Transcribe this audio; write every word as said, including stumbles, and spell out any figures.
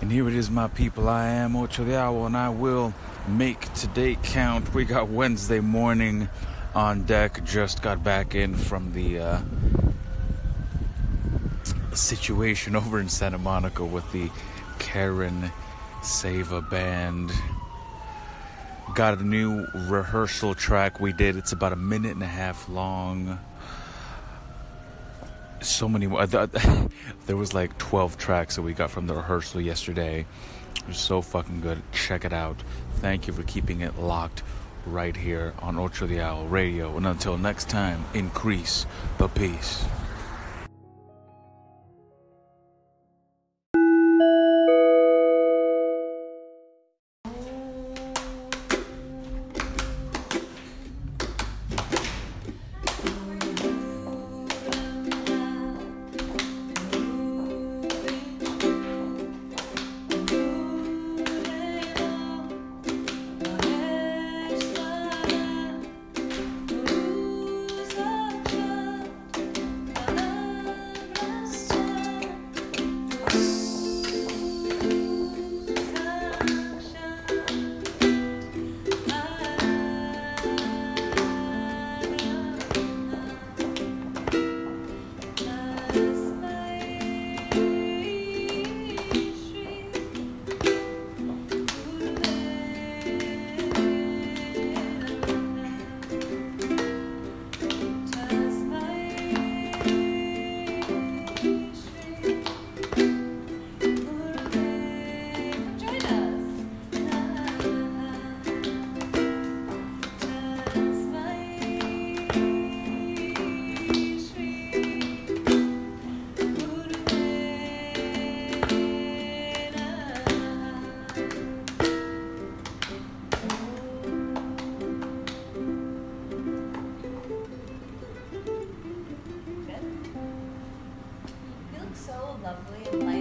And here it is, my people. I am Ocho the Owl, and I will make today count. We got Wednesday morning on deck. Just got back in from the uh, situation over in Santa Monica with the Karen Seva band. Got a new rehearsal track we did. It's about a minute and a half long. So many more. There was like twelve tracks that we got from the rehearsal yesterday. It was so fucking good. Check it out. Thank you for keeping it locked right here on Ocho the Owl Radio. And until next time, increase the peace. So lovely and light.